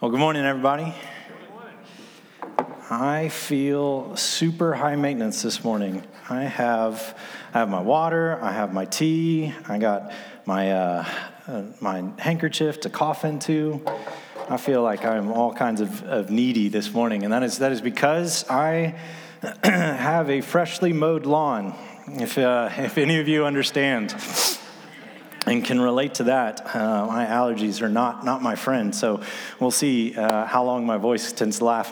Well, good morning, everybody. I feel super high maintenance this morning. I have my water, I have my tea, I got my my handkerchief to cough into. I feel like I'm all kinds of needy this morning, and that is because I have a freshly mowed lawn. If any of you understand. And can relate to that. My allergies are not my friend, so we'll see how long my voice tends to last.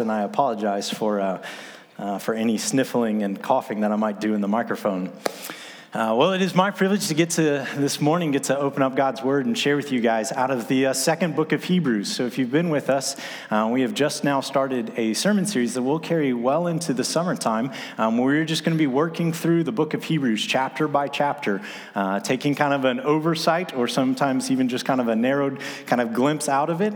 And I apologize for any sniffling and coughing that I might do in the microphone. Well, it is my privilege to get to open up God's Word and share with you guys out of the second book of Hebrews. So if you've been with us, we have just now started a sermon series that will carry well into the summertime, where we're just going to be working through the book of Hebrews chapter by chapter, taking kind of an oversight or sometimes even just kind of a narrowed kind of glimpse out of it,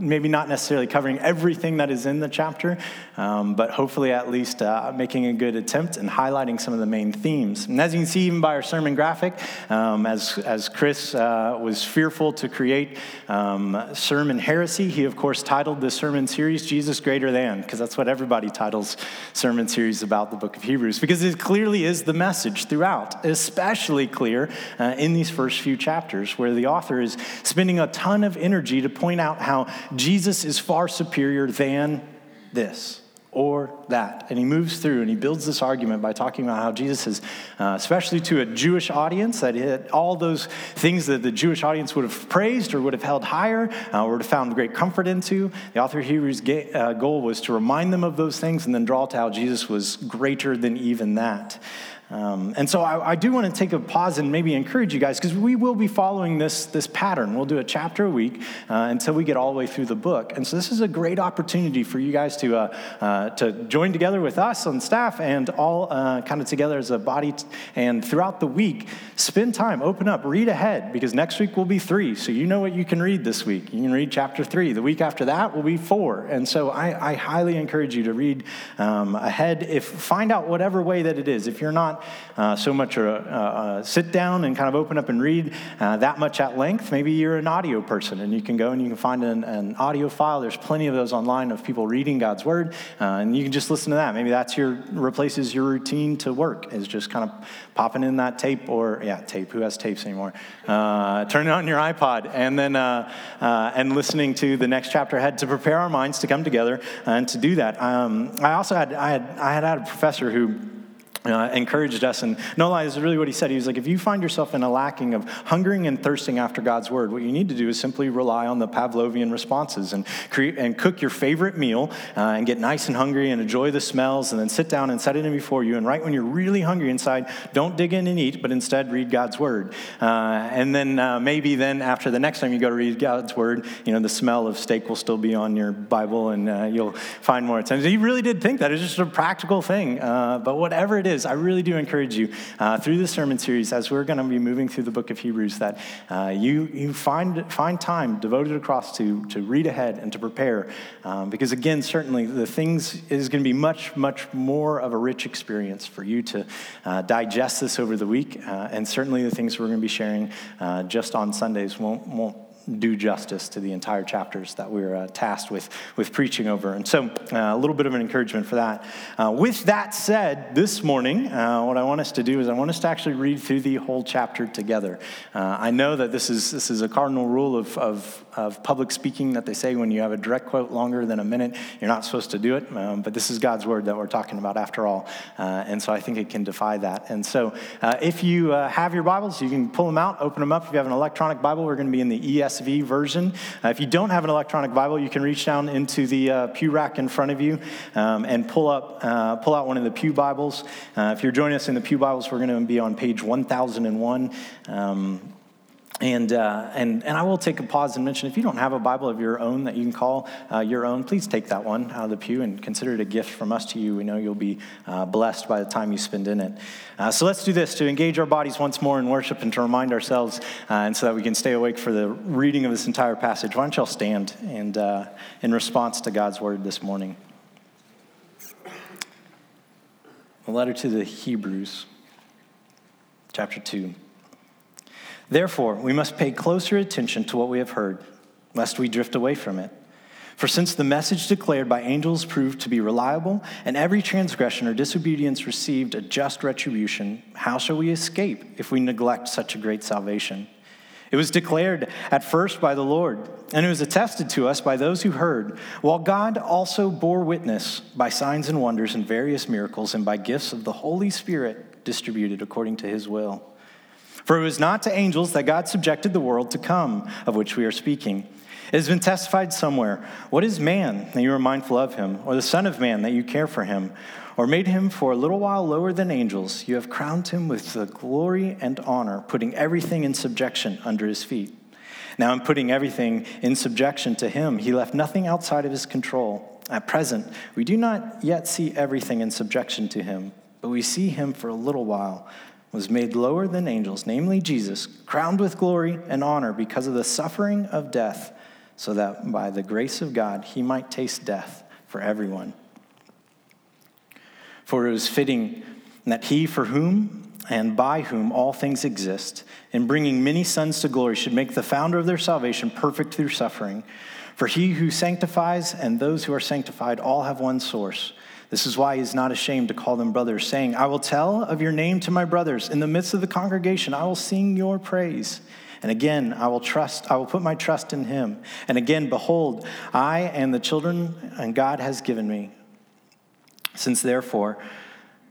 maybe not necessarily covering everything that is in the chapter, but hopefully at least making a good attempt and highlighting some of the main themes. And as you can see even by our sermon graphic, as Chris was fearful to create sermon heresy, he of course titled this sermon series Jesus Greater Than, because that's what everybody titles sermon series about the book of Hebrews, because it clearly is the message throughout, especially clear in these first few chapters where the author is spending a ton of energy to point out how Jesus is far superior than this or that. And he moves through and he builds this argument by talking about how Jesus is, especially to a Jewish audience, that it, all those things that the Jewish audience would have praised or would have held higher or would have found great comfort into. The author of Hebrews' goal was to remind them of those things and then draw to how Jesus was greater than even that. And so I do want to take a pause and maybe encourage you guys, because we will be following this pattern. We'll do a chapter a week until we get all the way through the book. And so this is a great opportunity for you guys to join together with us on staff and all kind of together as a body. And throughout the week, spend time, open up, read ahead, because next week will be 3. So you know what you can read this week. You can read chapter 3. The week after that will be 4. And so I highly encourage you to read ahead. Find out whatever way that it is. If you're not so much sit down and kind of open up and read that much at length. Maybe you're an audio person and you can go and you can find an audio file. There's plenty of those online of people reading God's Word, and you can just listen to that. Maybe that's replaces your routine to work, is just kind of popping in that tape tape. Who has tapes anymore? Turning on your iPod and then and listening to the next chapter ahead to prepare our minds to come together and to do that. I also had a professor who encouraged us, and no lie, this is really what he said. He was like, if you find yourself in a lacking of hungering and thirsting after God's Word, what you need to do is simply rely on the Pavlovian responses and cook your favorite meal and get nice and hungry and enjoy the smells, and then sit down and set it in before you, and right when you're really hungry inside, don't dig in and eat, but instead read God's Word. And then maybe then after the next time you go to read God's Word, you know, the smell of steak will still be on your Bible, and you'll find more attention. He really did think that. It's just a practical thing, but whatever it is, I really do encourage you through this sermon series, as we're going to be moving through the book of Hebrews, that you find time devoted across to read ahead and to prepare, because again, certainly the things is going to be much more of a rich experience for you to digest this over the week, and certainly the things we're going to be sharing just on Sundays won't do justice to the entire chapters that we're tasked with preaching over. And so a little bit of an encouragement for that. With that said, this morning, what I want us to do is I want us to actually read through the whole chapter together. I know that this is a cardinal rule of public speaking, that they say when you have a direct quote longer than a minute, you're not supposed to do it, but this is God's Word that we're talking about after all, and so I think it can defy that. And so if you have your Bibles, you can pull them out, open them up. If you have an electronic Bible, we're going to be in the ESV version. If you don't have an electronic Bible, you can reach down into the pew rack in front of you and pull out one of the pew Bibles. If you're joining us in the pew Bibles, we're going to be on page 1001. And I will take a pause and mention, if you don't have a Bible of your own that you can call your own, please take that one out of the pew and consider it a gift from us to you. We know you'll be blessed by the time you spend in it. So let's do this to engage our bodies once more in worship and to remind ourselves, and so that we can stay awake for the reading of this entire passage. Why don't y'all stand and in response to God's Word this morning? The letter to the Hebrews, chapter 2. Therefore, we must pay closer attention to what we have heard, lest we drift away from it. For since the message declared by angels proved to be reliable, and every transgression or disobedience received a just retribution, how shall we escape if we neglect such a great salvation? It was declared at first by the Lord, and it was attested to us by those who heard, while God also bore witness by signs and wonders and various miracles and by gifts of the Holy Spirit distributed according to his will. For it was not to angels that God subjected the world to come, of which we are speaking. It has been testified somewhere, what is man that you are mindful of him, or the son of man that you care for him, or made him for a little while lower than angels? You have crowned him with the glory and honor, putting everything in subjection under his feet. Now in putting everything in subjection to him, he left nothing outside of his control. At present, we do not yet see everything in subjection to him, but we see him for a little while, was made lower than angels, namely Jesus, crowned with glory and honor because of the suffering of death, so that by the grace of God he might taste death for everyone. For it was fitting that he for whom and by whom all things exist, in bringing many sons to glory, should make the founder of their salvation perfect through suffering. For he who sanctifies and those who are sanctified all have one source. This is why he is not ashamed to call them brothers, saying, I will tell of your name to my brothers. In the midst of the congregation, I will sing your praise. And again, I will put my trust in him. And again, behold, I and the children and God has given me. Since therefore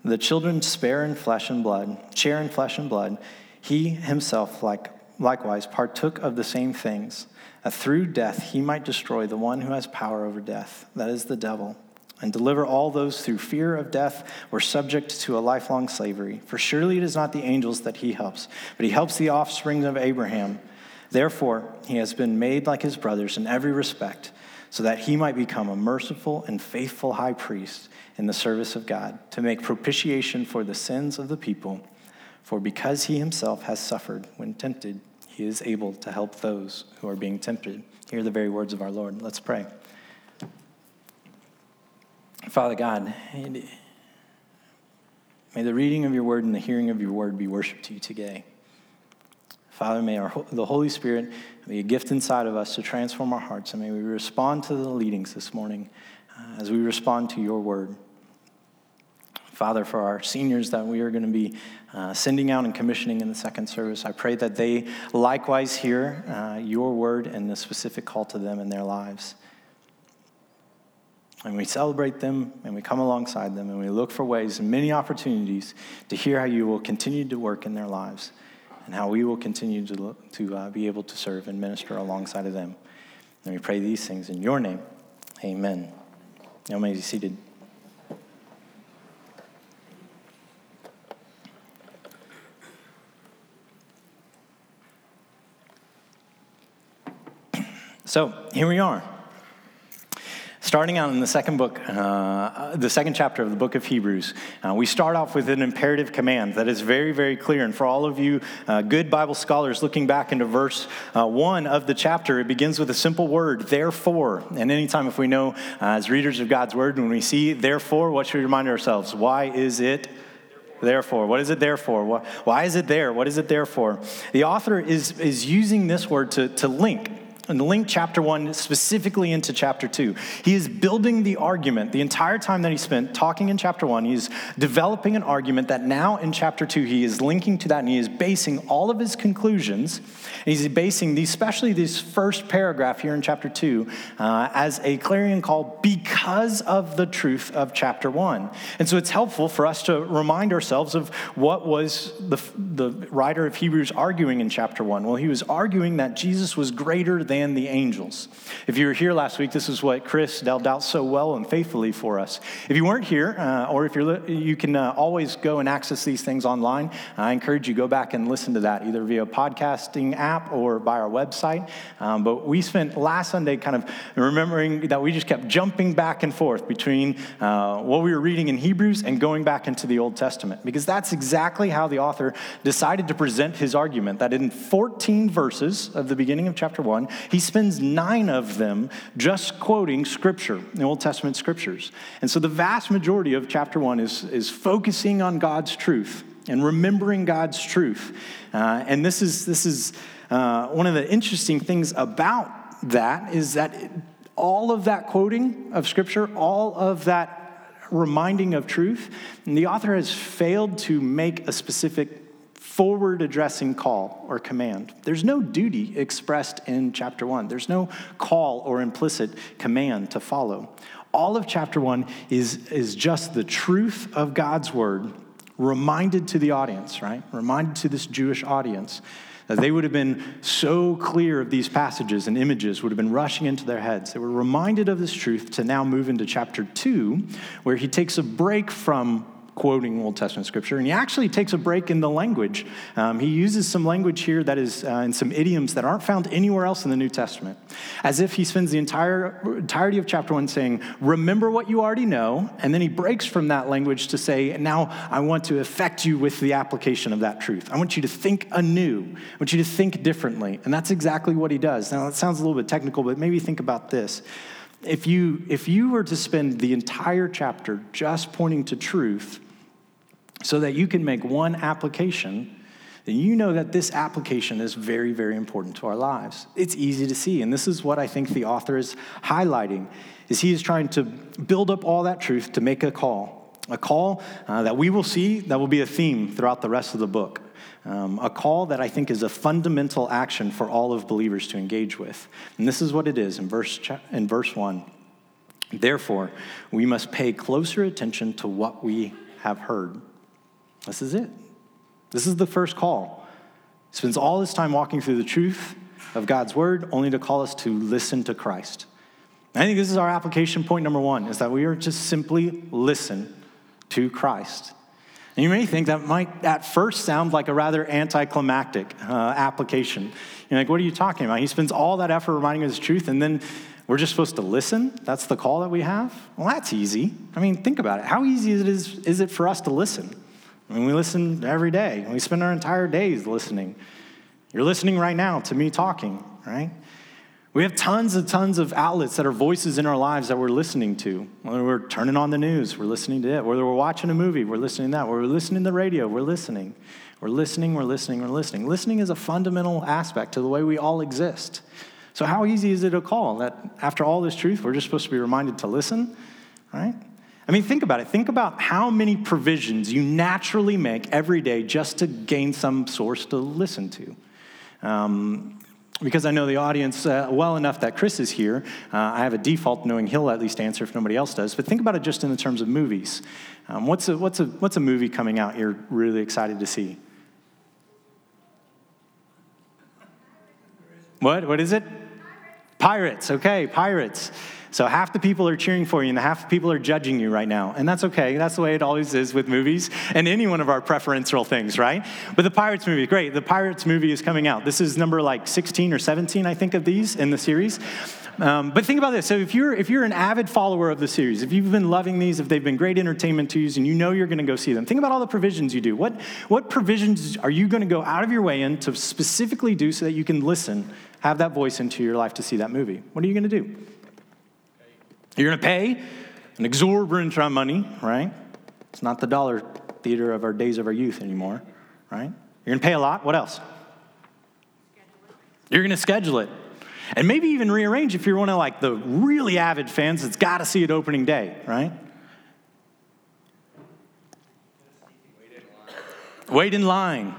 the children share in flesh and blood, he himself likewise partook of the same things, that through death he might destroy the one who has power over death, that is the devil, and deliver all those through fear of death were subject to a lifelong slavery. For surely it is not the angels that he helps, but he helps the offspring of Abraham. Therefore, he has been made like his brothers in every respect, so that he might become a merciful and faithful high priest in the service of God, to make propitiation for the sins of the people. For because he himself has suffered when tempted, he is able to help those who are being tempted. Hear the very words of our Lord. Let's pray. Father God, may the reading of your word and the hearing of your word be worship to you today. Father, may the Holy Spirit be a gift inside of us to transform our hearts, and may we respond to the leadings this morning as we respond to your word. Father, for our seniors that we are going to be sending out and commissioning in the second service, I pray that they likewise hear your word and the specific call to them in their lives. And we celebrate them, and we come alongside them, and we look for ways and many opportunities to hear how you will continue to work in their lives and how we will continue to be able to serve and minister alongside of them. And we pray these things in your name. Amen. You may be seated. So, here we are. Starting out in the second book, the second chapter of the book of Hebrews, we start off with an imperative command that is very, very clear. And for all of you good Bible scholars looking back into verse 1 of the chapter, it begins with a simple word, therefore. And anytime if we know as readers of God's word, when we see therefore, what should we remind ourselves? Why is it therefore? What is it there for? Why is it there? What is it there for? The author is using this word to link. And link chapter 1 specifically into chapter 2. He is building the argument. The entire time that he spent talking in chapter 1, he's developing an argument that now in chapter 2, he is linking to that, and he is basing all of his conclusions, and he's basing these, especially this first paragraph here in chapter 2, as a clarion call because of the truth of chapter 1. And so it's helpful for us to remind ourselves of what was the writer of Hebrews arguing in chapter 1. Well, he was arguing that Jesus was greater than the angels. If you were here last week, this is what Chris delved out so well and faithfully for us. If you weren't here, or if you can always go and access these things online. I encourage you go back and listen to that, either via podcasting app or by our website. But we spent last Sunday kind of remembering that we just kept jumping back and forth between what we were reading in Hebrews and going back into the Old Testament, because that's exactly how the author decided to present his argument, that in 14 verses of the beginning of chapter 1, he spends 9 of them just quoting Scripture, the Old Testament Scriptures. And so the vast majority of chapter 1 is focusing on God's truth and remembering God's truth. And this is one of the interesting things about that is that all of that quoting of Scripture, all of that reminding of truth, and the author has failed to make a specific forward-addressing call or command. There's no duty expressed in chapter 1. There's no call or implicit command to follow. All of chapter 1 is just the truth of God's word reminded to the audience, right? Reminded to this Jewish audience. They would have been so clear of these passages and images would have been rushing into their heads. They were reminded of this truth to now move into chapter 2, where he takes a break from quoting Old Testament scripture, and he actually takes a break in the language. He uses some language here that is in some idioms that aren't found anywhere else in the New Testament, as if he spends the entirety of chapter 1 saying, remember what you already know, and then he breaks from that language to say, now I want to affect you with the application of that truth. I want you to think anew. I want you to think differently, and that's exactly what he does. Now, that sounds a little bit technical, but maybe think about this. If you were to spend the entire chapter just pointing to truth, so that you can make one application, then you know that this application is very, very important to our lives. It's easy to see, and this is what I think the author is highlighting, is he is trying to build up all that truth to make a call that we will see that will be a theme throughout the rest of the book, a call that I think is a fundamental action for all of believers to engage with. And this is what it is in verse 1. Therefore, we must pay closer attention to what we have heard. This is it. This is the first call. He spends all his time walking through the truth of God's word, only to call us to listen to Christ. And I think this is our application point number 1, is that we are to simply listen to Christ. And you may think that might at first sound like a rather anticlimactic application. You're like, what are you talking about? He spends all that effort reminding us of truth, and then we're just supposed to listen? That's the call that we have? Well, that's easy. I mean, think about it. How easy is it for us to listen? I mean, we listen every day. We spend our entire days listening. You're listening right now to me talking, right? We have tons of outlets that are voices in our lives that we're listening to. Whether we're turning on the news, we're listening to it. Whether we're watching a movie, we're listening to that. Whether we're listening to the radio, we're listening. We're listening. Listening is a fundamental aspect to the way we all exist. So how easy is it to call that after all this truth, we're just supposed to be reminded to listen, right? I mean, think about it. Think about how many provisions you naturally make every day just to gain some source to listen to. Because I know the audience well enough that Chris is here, I have a default knowing he'll at least answer if nobody else does. But think about it just in the terms of movies. What's a movie coming out you're really excited to see? What is it? Pirates. Okay, Pirates. So half the people are cheering for you and half the people are judging you right now. And that's okay. That's the way it always is with movies and any one of our preferential things, right? But the Pirates movie, great. The Pirates movie is coming out. This is number like 16 or 17, I think, of these in the series. But think about this. So if you're an avid follower of the series, if you've been loving these, if they've been great entertainment to you and you know you're going to go see them, think about all the provisions you do. What provisions are you going to go out of your way in to specifically do so that you can listen, have that voice into your life to see that movie? What are you going to do? You're going to pay an exorbitant amount of money, right? It's not the dollar theater of our days of our youth anymore, right? You're going to pay a lot. What else? You're going to schedule it. And maybe even rearrange if you're one of like the really avid fans that's got to see it opening day, right? Wait in line.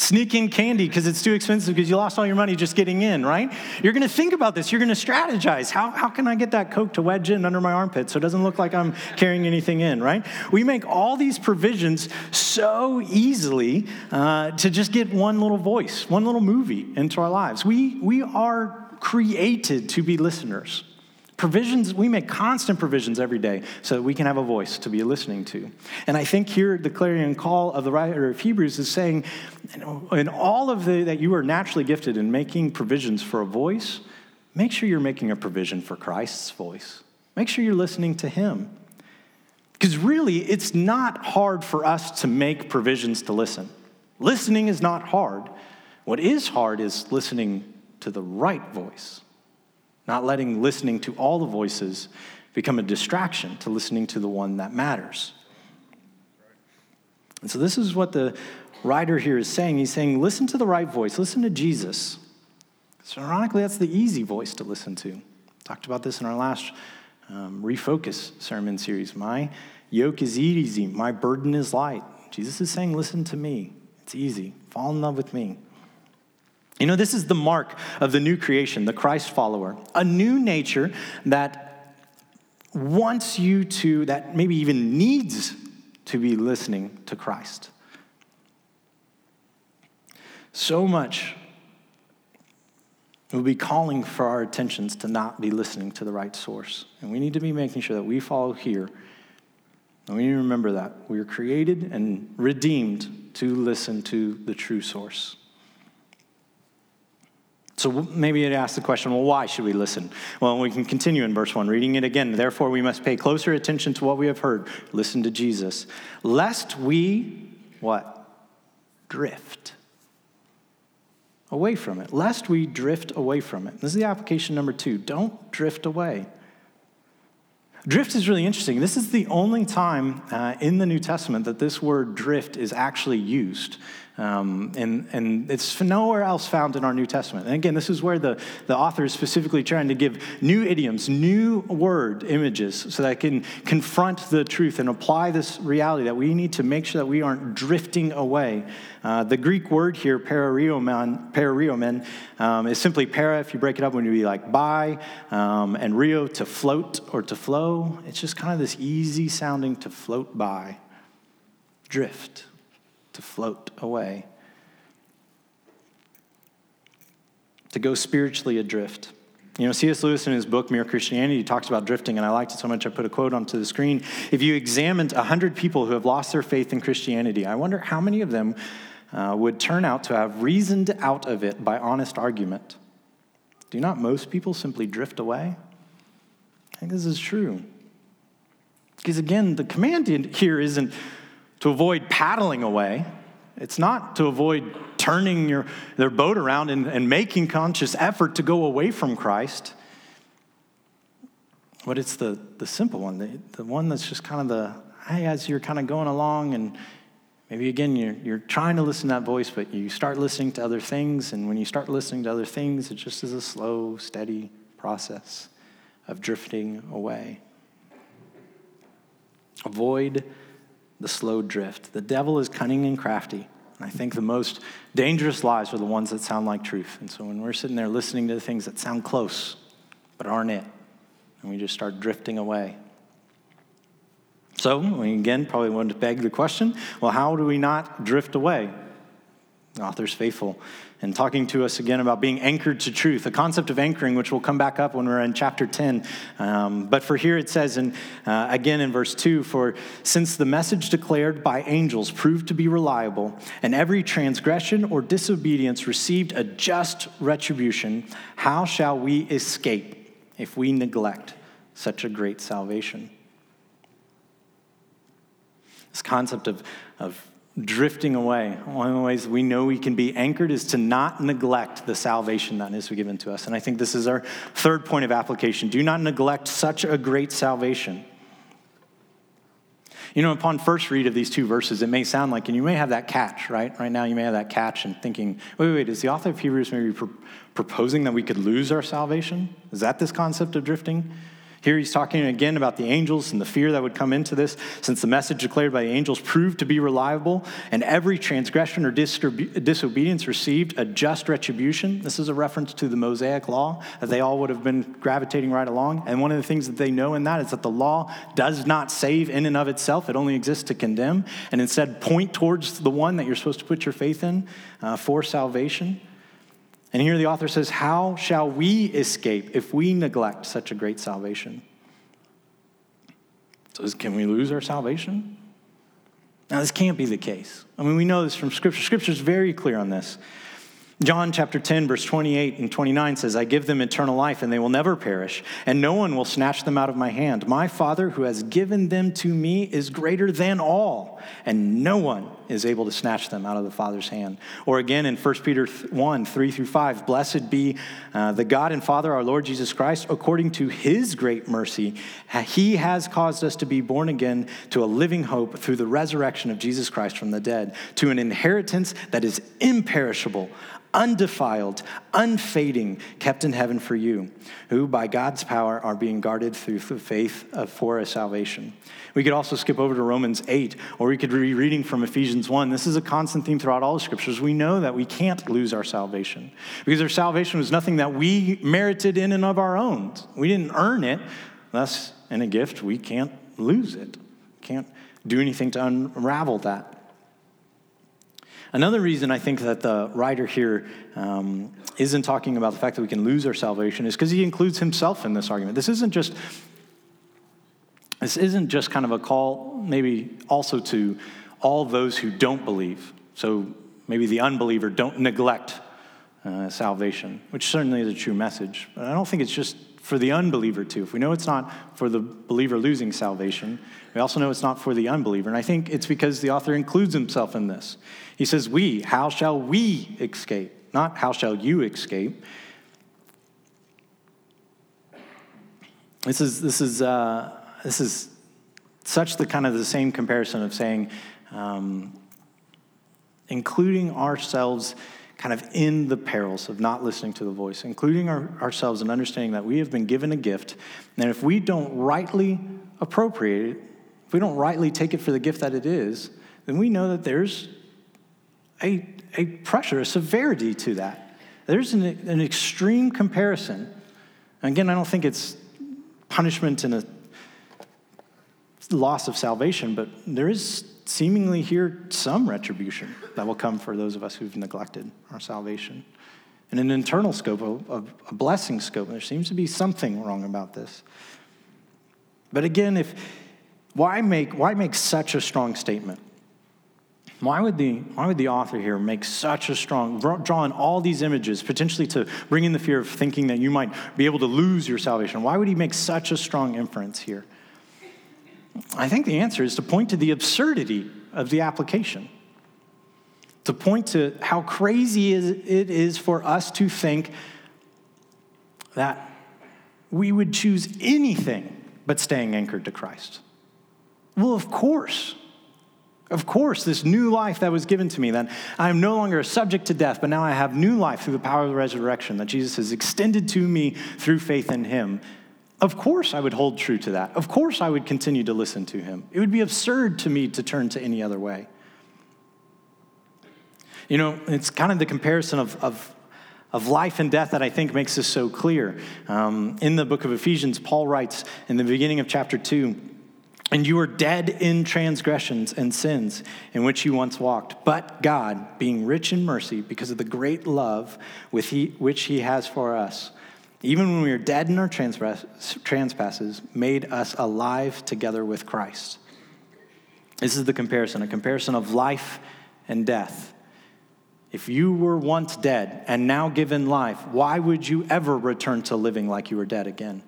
Sneak in candy because it's too expensive because you lost all your money just getting in, right? You're going to think about this. You're going to strategize. How can I get that Coke to wedge in under my armpit so it doesn't look like I'm carrying anything in, right? We make all these provisions so easily to just get one little voice, one little movie into our lives. We are created to be listeners. Provisions, we make constant provisions every day so that we can have a voice to be listening to. And I think here the clarion call of the writer of Hebrews is saying, in all of that you are naturally gifted in making provisions for a voice, make sure you're making a provision for Christ's voice. Make sure you're listening to him. Because really, it's not hard for us to make provisions to listen. Listening is not hard. What is hard is listening to the right voice. Not letting listening to all the voices become a distraction to listening to the one that matters. And so this is what the writer here is saying. He's saying, listen to the right voice. Listen to Jesus. So ironically, that's the easy voice to listen to. Talked about this in our last Refocus sermon series. My yoke is easy. My burden is light. Jesus is saying, listen to me. It's easy. Fall in love with me. You know, this is the mark of the new creation, the Christ follower, a new nature that wants you to, that maybe even needs to be listening to Christ. So much will be calling for our attentions to not be listening to the right source. And we need to be making sure that we follow here. And we need to remember that. We are created and redeemed to listen to the true source. So maybe it asks the question, well, why should we listen? Well, we can continue in verse 1, reading it again. Therefore, we must pay closer attention to what we have heard. Listen to Jesus. Lest we, what? Drift away from it. Lest we drift away from it. This is the application number 2. Don't drift away. Drift is really interesting. This is the only time in the New Testament that this word drift is actually used. And it's nowhere else found in our New Testament. And again, this is where the author is specifically trying to give new idioms, new word images, so that I can confront the truth and apply this reality that we need to make sure that we aren't drifting away. The Greek word here, parareomen, is simply para. If you break it up, when you be like by, and reo, to float or to flow. It's just kind of this easy sounding to float by, drift. To float away, to go spiritually adrift. You know, C.S. Lewis in his book, Mere Christianity, talks about drifting, and I liked it so much I put a quote onto the screen. If you examined 100 people who have lost their faith in Christianity, I wonder how many of them would turn out to have reasoned out of it by honest argument. Do not most people simply drift away? I think this is true. Because again, the command here isn't to avoid paddling away. It's not to avoid turning their boat around and making conscious effort to go away from Christ. But it's the simple one, the one that's just kind of the, hey, as you're kind of going along and maybe again, you're trying to listen to that voice, but you start listening to other things, and when you start listening to other things, it just is a slow, steady process of drifting away. Avoid the slow drift. The devil is cunning and crafty. And I think the most dangerous lies are the ones that sound like truth. And so when we're sitting there listening to the things that sound close, but aren't it, and we just start drifting away. So we again probably want to beg the question, well, how do we not drift away? The author's faithful and talking to us again about being anchored to truth, the concept of anchoring, which will come back up when we're in chapter 10. But for here it says, and again in verse 2, for since the message declared by angels proved to be reliable, and every transgression or disobedience received a just retribution, how shall we escape if we neglect such a great salvation? This concept of drifting away. One of the ways we know we can be anchored is to not neglect the salvation that is given to us. And I think this is our third point of application. Do not neglect such a great salvation. You know, upon first read of these two verses, it may sound like, and you may have that catch, right? Right now you may have that catch and thinking, wait, is the author of Hebrews maybe proposing that we could lose our salvation? Is that this concept of drifting? Here he's talking again about the angels and the fear that would come into this, since the message declared by the angels proved to be reliable, and every transgression or disobedience received a just retribution. This is a reference to the Mosaic law that they all would have been gravitating right along. And one of the things that they know in that is that the law does not save in and of itself. It only exists to condemn and instead point towards the one that you're supposed to put your faith in for salvation. And here the author says, how shall we escape if we neglect such a great salvation? So can we lose our salvation? Now, this can't be the case. I mean, we know this from Scripture. Scripture is very clear on this. John chapter 10, verse 28 and 29 says, I give them eternal life, and they will never perish, and no one will snatch them out of my hand. My Father, who has given them to me, is greater than all, and no one is able to snatch them out of the Father's hand. Or again in 1 Peter 1, 3 through 5, blessed be the God and Father, our Lord Jesus Christ, according to his great mercy, he has caused us to be born again to a living hope through the resurrection of Jesus Christ from the dead, to an inheritance that is imperishable, undefiled, unfading, kept in heaven for you, who by God's power are being guarded through the faith for a salvation. We could also skip over to Romans 8, or we could be reading from Ephesians 1. This is a constant theme throughout all the scriptures. We know that we can't lose our salvation, because our salvation was nothing that we merited in and of our own. We didn't earn it. Thus, in a gift, we can't lose it. Can't do anything to unravel that. Another reason I think that the writer here isn't talking about the fact that we can lose our salvation is because he includes himself in this argument. This isn't just kind of a call maybe also to all those who don't believe. So maybe the unbeliever, don't neglect salvation, which certainly is a true message. But I don't think it's just for the unbeliever too. If we know it's not for the believer losing salvation, we also know it's not for the unbeliever. And I think it's because the author includes himself in this. He says, we, how shall we escape? Not how shall you escape? This is such the kind of the same comparison of saying, including ourselves kind of in the perils of not listening to the voice, including ourselves and understanding that we have been given a gift, and if we don't rightly appropriate it, if we don't rightly take it for the gift that it is, then we know that there's a pressure, a severity to that. There's an extreme comparison. And again, I don't think it's punishment and a loss of salvation, but there is seemingly here some retribution that will come for those of us who've neglected our salvation. In an internal scope, a blessing scope, there seems to be something wrong about this. But again, why make such a strong statement? Why would the author here make such a strong, draw in all these images, potentially to bring in the fear of thinking that you might be able to lose your salvation? Why would he make such a strong inference here? I think the answer is to point to the absurdity of the application, to point to how crazy it is for us to think that we would choose anything but staying anchored to Christ. Well, of course, this new life that was given to me, that I am no longer subject to death, but now I have new life through the power of the resurrection that Jesus has extended to me through faith in him. Of course I would hold true to that. Of course I would continue to listen to him. It would be absurd to me to turn to any other way. You know, it's kind of the comparison of life and death that I think makes this so clear. In the book of Ephesians, Paul writes in the beginning of chapter 2, and you were dead in transgressions and sins in which you once walked, but God, being rich in mercy because of the great love with which he has for us, even when we were dead in our trespasses, made us alive together with Christ. This is the comparison, a comparison of life and death. If you were once dead and now given life, why would you ever return to living like you were dead again?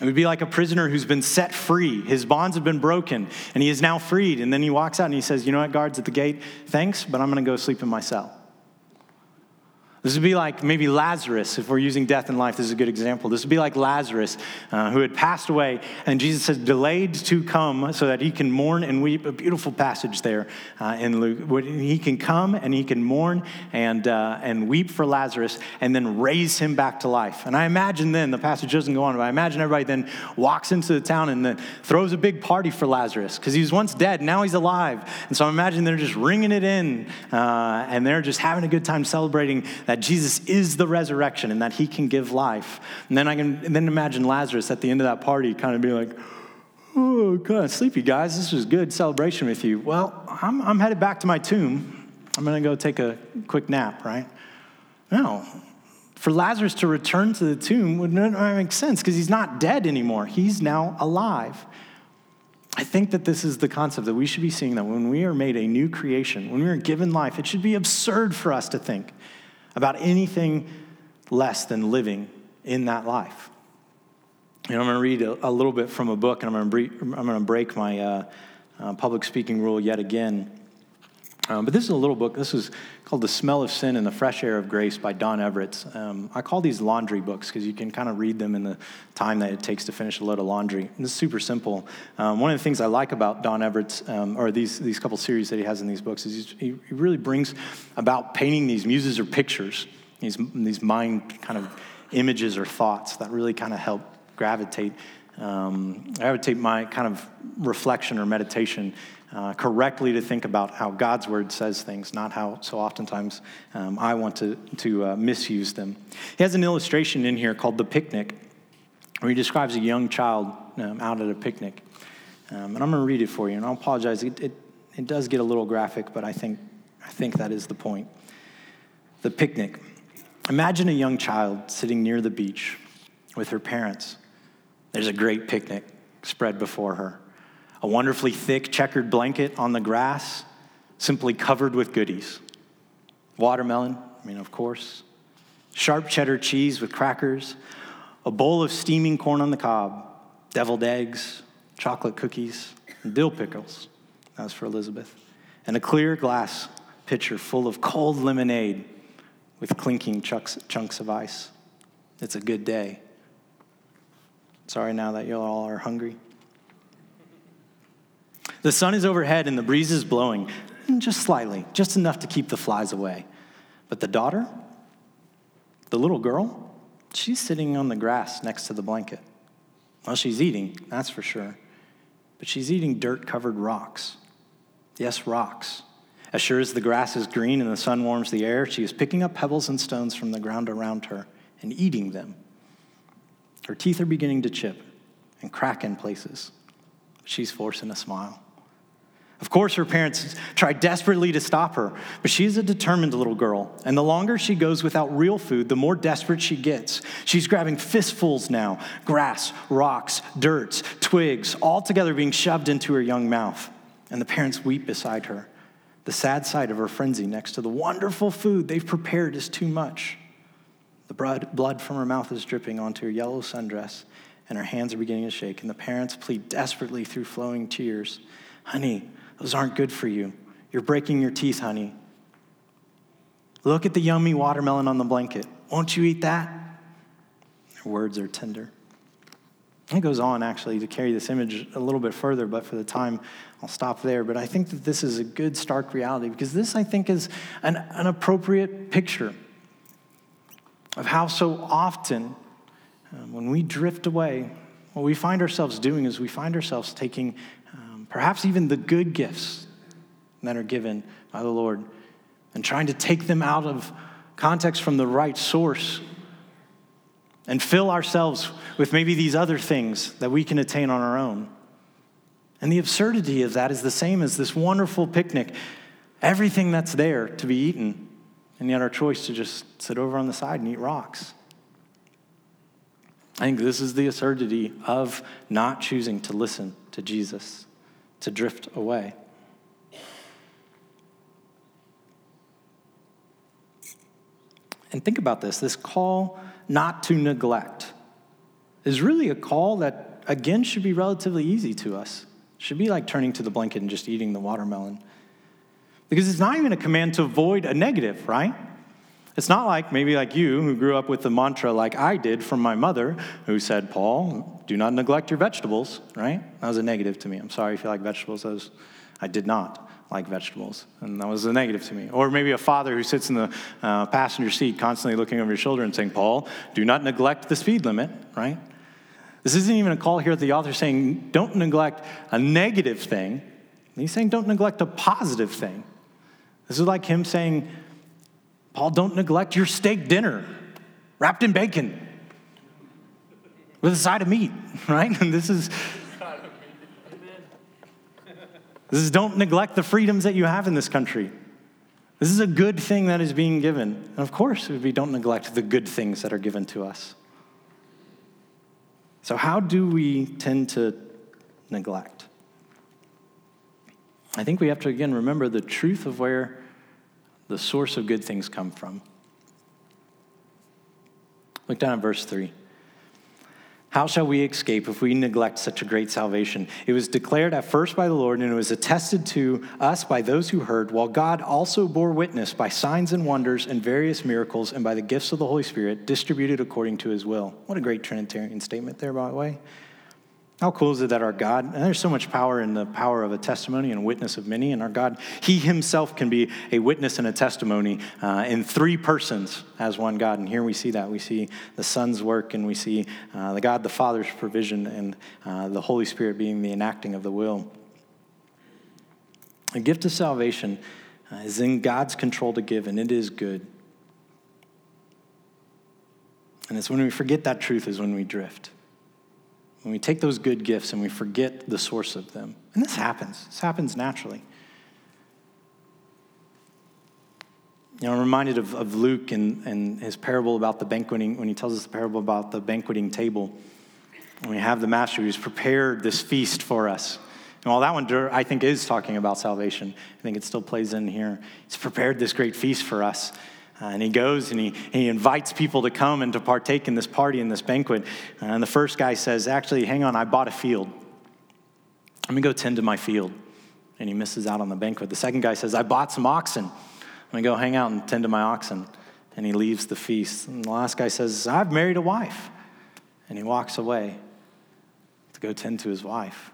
It would be like a prisoner who's been set free. His bonds have been broken, and he is now freed. And then he walks out and he says, you know what, guards at the gate, thanks, but I'm going to go sleep in my cell. This would be like maybe Lazarus, if we're using death and life, this is a good example. This would be like Lazarus, who had passed away, and Jesus has delayed to come so that he can mourn and weep. A beautiful passage there in Luke. He can come and he can mourn and weep for Lazarus and then raise him back to life. And I imagine then, the passage doesn't go on, but I imagine everybody then walks into the town and then throws a big party for Lazarus because he was once dead, now he's alive. And so I imagine they're just ringing it in and they're just having a good time celebrating that Jesus is the resurrection and that he can give life. And then I can imagine Lazarus at the end of that party kind of being like, oh, kind of sleepy, guys. This was good celebration with you. Well, I'm headed back to my tomb. I'm going to go take a quick nap, right? No. For Lazarus to return to the tomb would not make sense because he's not dead anymore. He's now alive. I think that this is the concept that we should be seeing, that when we are made a new creation, when we are given life, it should be absurd for us to think about anything less than living in that life. And I'm going to read a little bit from a book, and I'm going to break my public speaking rule yet again. But this is a little book. This is called The Smell of Sin and the Fresh Air of Grace by Don Everett. I call these laundry books because you can kind of read them in the time that it takes to finish a load of laundry. And it's super simple. One of the things I like about Don Everett's, or these couple series that he has in these books, is he really brings about painting these muses or pictures, these mind kind of images or thoughts that really kind of help gravitate my kind of reflection or meditation correctly to think about how God's word says things, not how so oftentimes I want to misuse them. He has an illustration in here called The Picnic, where he describes a young child out at a picnic. And I'm going to read it for you, and I'll apologize. It does get a little graphic, but I think that is the point. The Picnic. Imagine a young child sitting near the beach with her parents. There's a great picnic spread before her. A wonderfully thick checkered blanket on the grass, simply covered with goodies. Watermelon, of course. Sharp cheddar cheese with crackers. A bowl of steaming corn on the cob. Deviled eggs, chocolate cookies, and dill pickles. That was for Elizabeth. And a clear glass pitcher full of cold lemonade with clinking chunks of ice. It's a good day. Sorry now that you all are hungry. The sun is overhead and the breeze is blowing, just slightly, just enough to keep the flies away. But the daughter, the little girl, she's sitting on the grass next to the blanket. Well, she's eating, that's for sure. But she's eating dirt-covered rocks. Yes, rocks. As sure as the grass is green and the sun warms the air, she is picking up pebbles and stones from the ground around her and eating them. Her teeth are beginning to chip and crack in places. She's forcing a smile. Of course, her parents try desperately to stop her, but she is a determined little girl, and the longer she goes without real food, the more desperate she gets. She's grabbing fistfuls now, grass, rocks, dirt, twigs, all together being shoved into her young mouth, and the parents weep beside her. The sad sight of her frenzy next to the wonderful food they've prepared is too much. The blood from her mouth is dripping onto her yellow sundress, and her hands are beginning to shake, and the parents plead desperately through flowing tears. Honey, those aren't good for you. You're breaking your teeth, honey. Look at the yummy watermelon on the blanket. Won't you eat that? Her words are tender. It goes on, actually, to carry this image a little bit further, but for the time, I'll stop there. But I think that this is a good stark reality, because this, I think, is an appropriate picture of how so often when we drift away, what we find ourselves doing is we find ourselves taking perhaps even the good gifts that are given by the Lord and trying to take them out of context from the right source and fill ourselves with maybe these other things that we can attain on our own. And the absurdity of that is the same as this wonderful picnic. Everything that's there to be eaten, and yet our choice to just sit over on the side and eat rocks. I think this is the absurdity of not choosing to listen to Jesus, to drift away. And think about this call not to neglect is really a call that, again, should be relatively easy to us. It should be like turning to the blanket and just eating the watermelon. Because it's not even a command to avoid a negative, right? It's not like maybe like you who grew up with the mantra like I did from my mother who said, Paul, do not neglect your vegetables, right? That was a negative to me. I'm sorry if you like vegetables. I did not like vegetables, and that was a negative to me. Or maybe a father who sits in the passenger seat constantly looking over your shoulder and saying, Paul, do not neglect the speed limit, right? This isn't even a call here at the author saying don't neglect a negative thing. He's saying don't neglect a positive thing. This is like him saying, Paul, don't neglect your steak dinner wrapped in bacon with a side of meat, right? And this is don't neglect the freedoms that you have in this country. This is a good thing that is being given. And of course, it would be don't neglect the good things that are given to us. So how do we tend to neglect? I think we have to, again, remember the truth of where the source of good things come from. Look down at verse 3. How shall we escape if we neglect such a great salvation? It was declared at first by the Lord, and it was attested to us by those who heard, while God also bore witness by signs and wonders and various miracles and by the gifts of the Holy Spirit distributed according to his will. What a great Trinitarian statement there, by the way. How cool is it that our God, and there's so much power in the power of a testimony and witness of many, and our God, he himself can be a witness and a testimony in three persons as one God. And here we see that. We see the Son's work, and we see the God, the Father's provision, and the Holy Spirit being the enacting of the will. The gift of salvation is in God's control to give, and it is good. And it's when we forget that truth is when we drift. When we take those good gifts and we forget the source of them. And this happens naturally. You know, I'm reminded of Luke and his parable about the banqueting, when he tells us the parable about the banqueting table. And we have the master who's prepared this feast for us. And while that one, I think, is talking about salvation, I think it still plays in here. He's prepared this great feast for us. And he goes and he invites people to come and to partake in this party, in this banquet. And the first guy says, actually, hang on, I bought a field. Let me go tend to my field. And he misses out on the banquet. The second guy says, I bought some oxen. Let me go hang out and tend to my oxen. And he leaves the feast. And the last guy says, I've married a wife. And he walks away to go tend to his wife.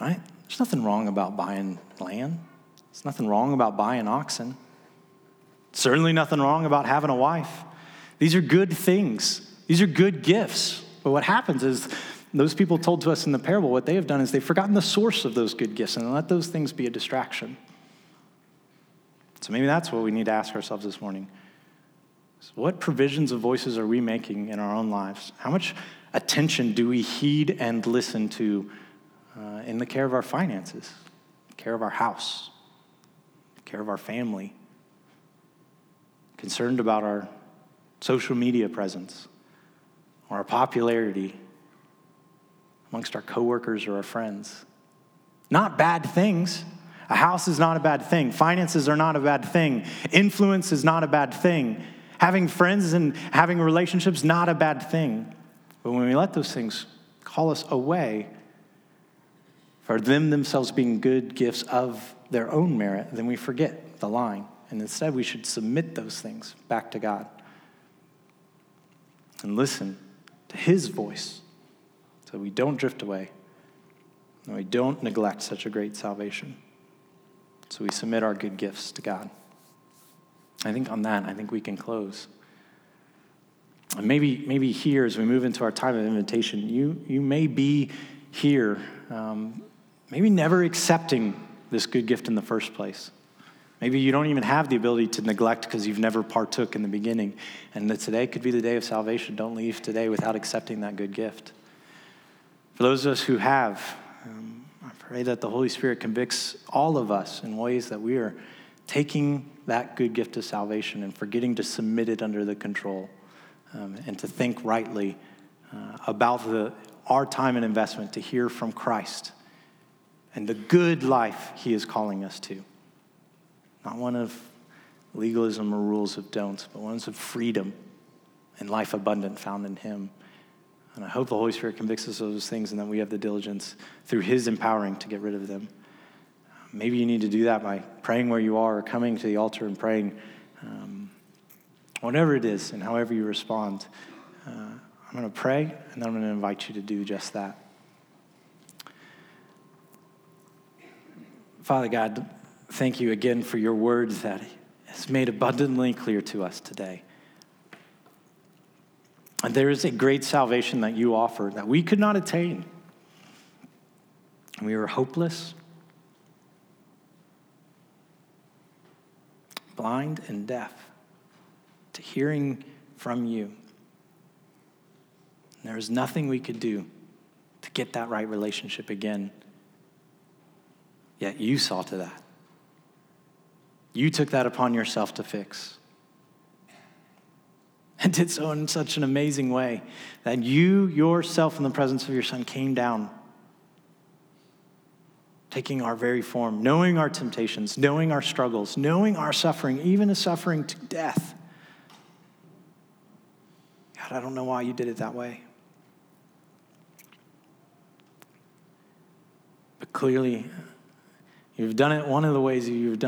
Right? There's nothing wrong about buying land. There's nothing wrong about buying oxen. Certainly nothing wrong about having a wife. These are good things. These are good gifts. But what happens is those people told to us in the parable, what they have done is they've forgotten the source of those good gifts and let those things be a distraction. So maybe that's what we need to ask ourselves this morning. So what provisions of voices are we making in our own lives? How much attention do we heed and listen to in the care of our finances, care of our house, care of our family? Concerned about our social media presence or our popularity amongst our coworkers or our friends. Not bad things. A house is not a bad thing. Finances are not a bad thing. Influence is not a bad thing. Having friends and having relationships, not a bad thing. But when we let those things call us away for them themselves being good gifts of their own merit, then we forget the line. And instead, we should submit those things back to God and listen to his voice so we don't drift away and we don't neglect such a great salvation. So we submit our good gifts to God. I think on that, I think we can close. And maybe here, as we move into our time of invitation, you may be here, maybe never accepting this good gift in the first place. Maybe you don't even have the ability to neglect because you've never partook in the beginning. And that today could be the day of salvation. Don't leave today without accepting that good gift. For those of us who have, I pray that the Holy Spirit convicts all of us in ways that we are taking that good gift of salvation and forgetting to submit it under the control and to think rightly about our time and investment to hear from Christ and the good life he is calling us to. Not one of legalism or rules of don'ts, but ones of freedom and life abundant found in him. And I hope the Holy Spirit convicts us of those things and that we have the diligence through his empowering to get rid of them. Maybe you need to do that by praying where you are or coming to the altar and praying. Whatever it is and however you respond, I'm going to pray and then I'm going to invite you to do just that. Father God, thank you again for your word that has made abundantly clear to us today. And there is a great salvation that you offer that we could not attain. We were hopeless, blind and deaf to hearing from you. And there is nothing we could do to get that right relationship again. Yet you saw to that. You took that upon yourself to fix. And did so in such an amazing way that you yourself in the presence of your Son came down taking our very form, knowing our temptations, knowing our struggles, knowing our suffering, even a suffering to death. God, I don't know why you did it that way. But clearly, you've done it. One of the ways you've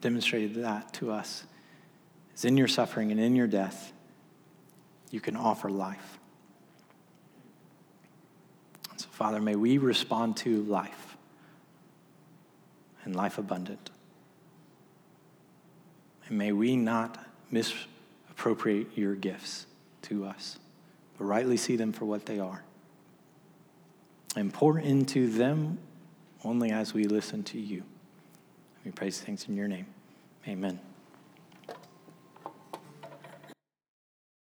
demonstrated that to us is in your suffering and in your death, you can offer life. So, Father, may we respond to life and life abundant. And may we not misappropriate your gifts to us, but rightly see them for what they are and pour into them only as we listen to you. We praise things in your name. Amen.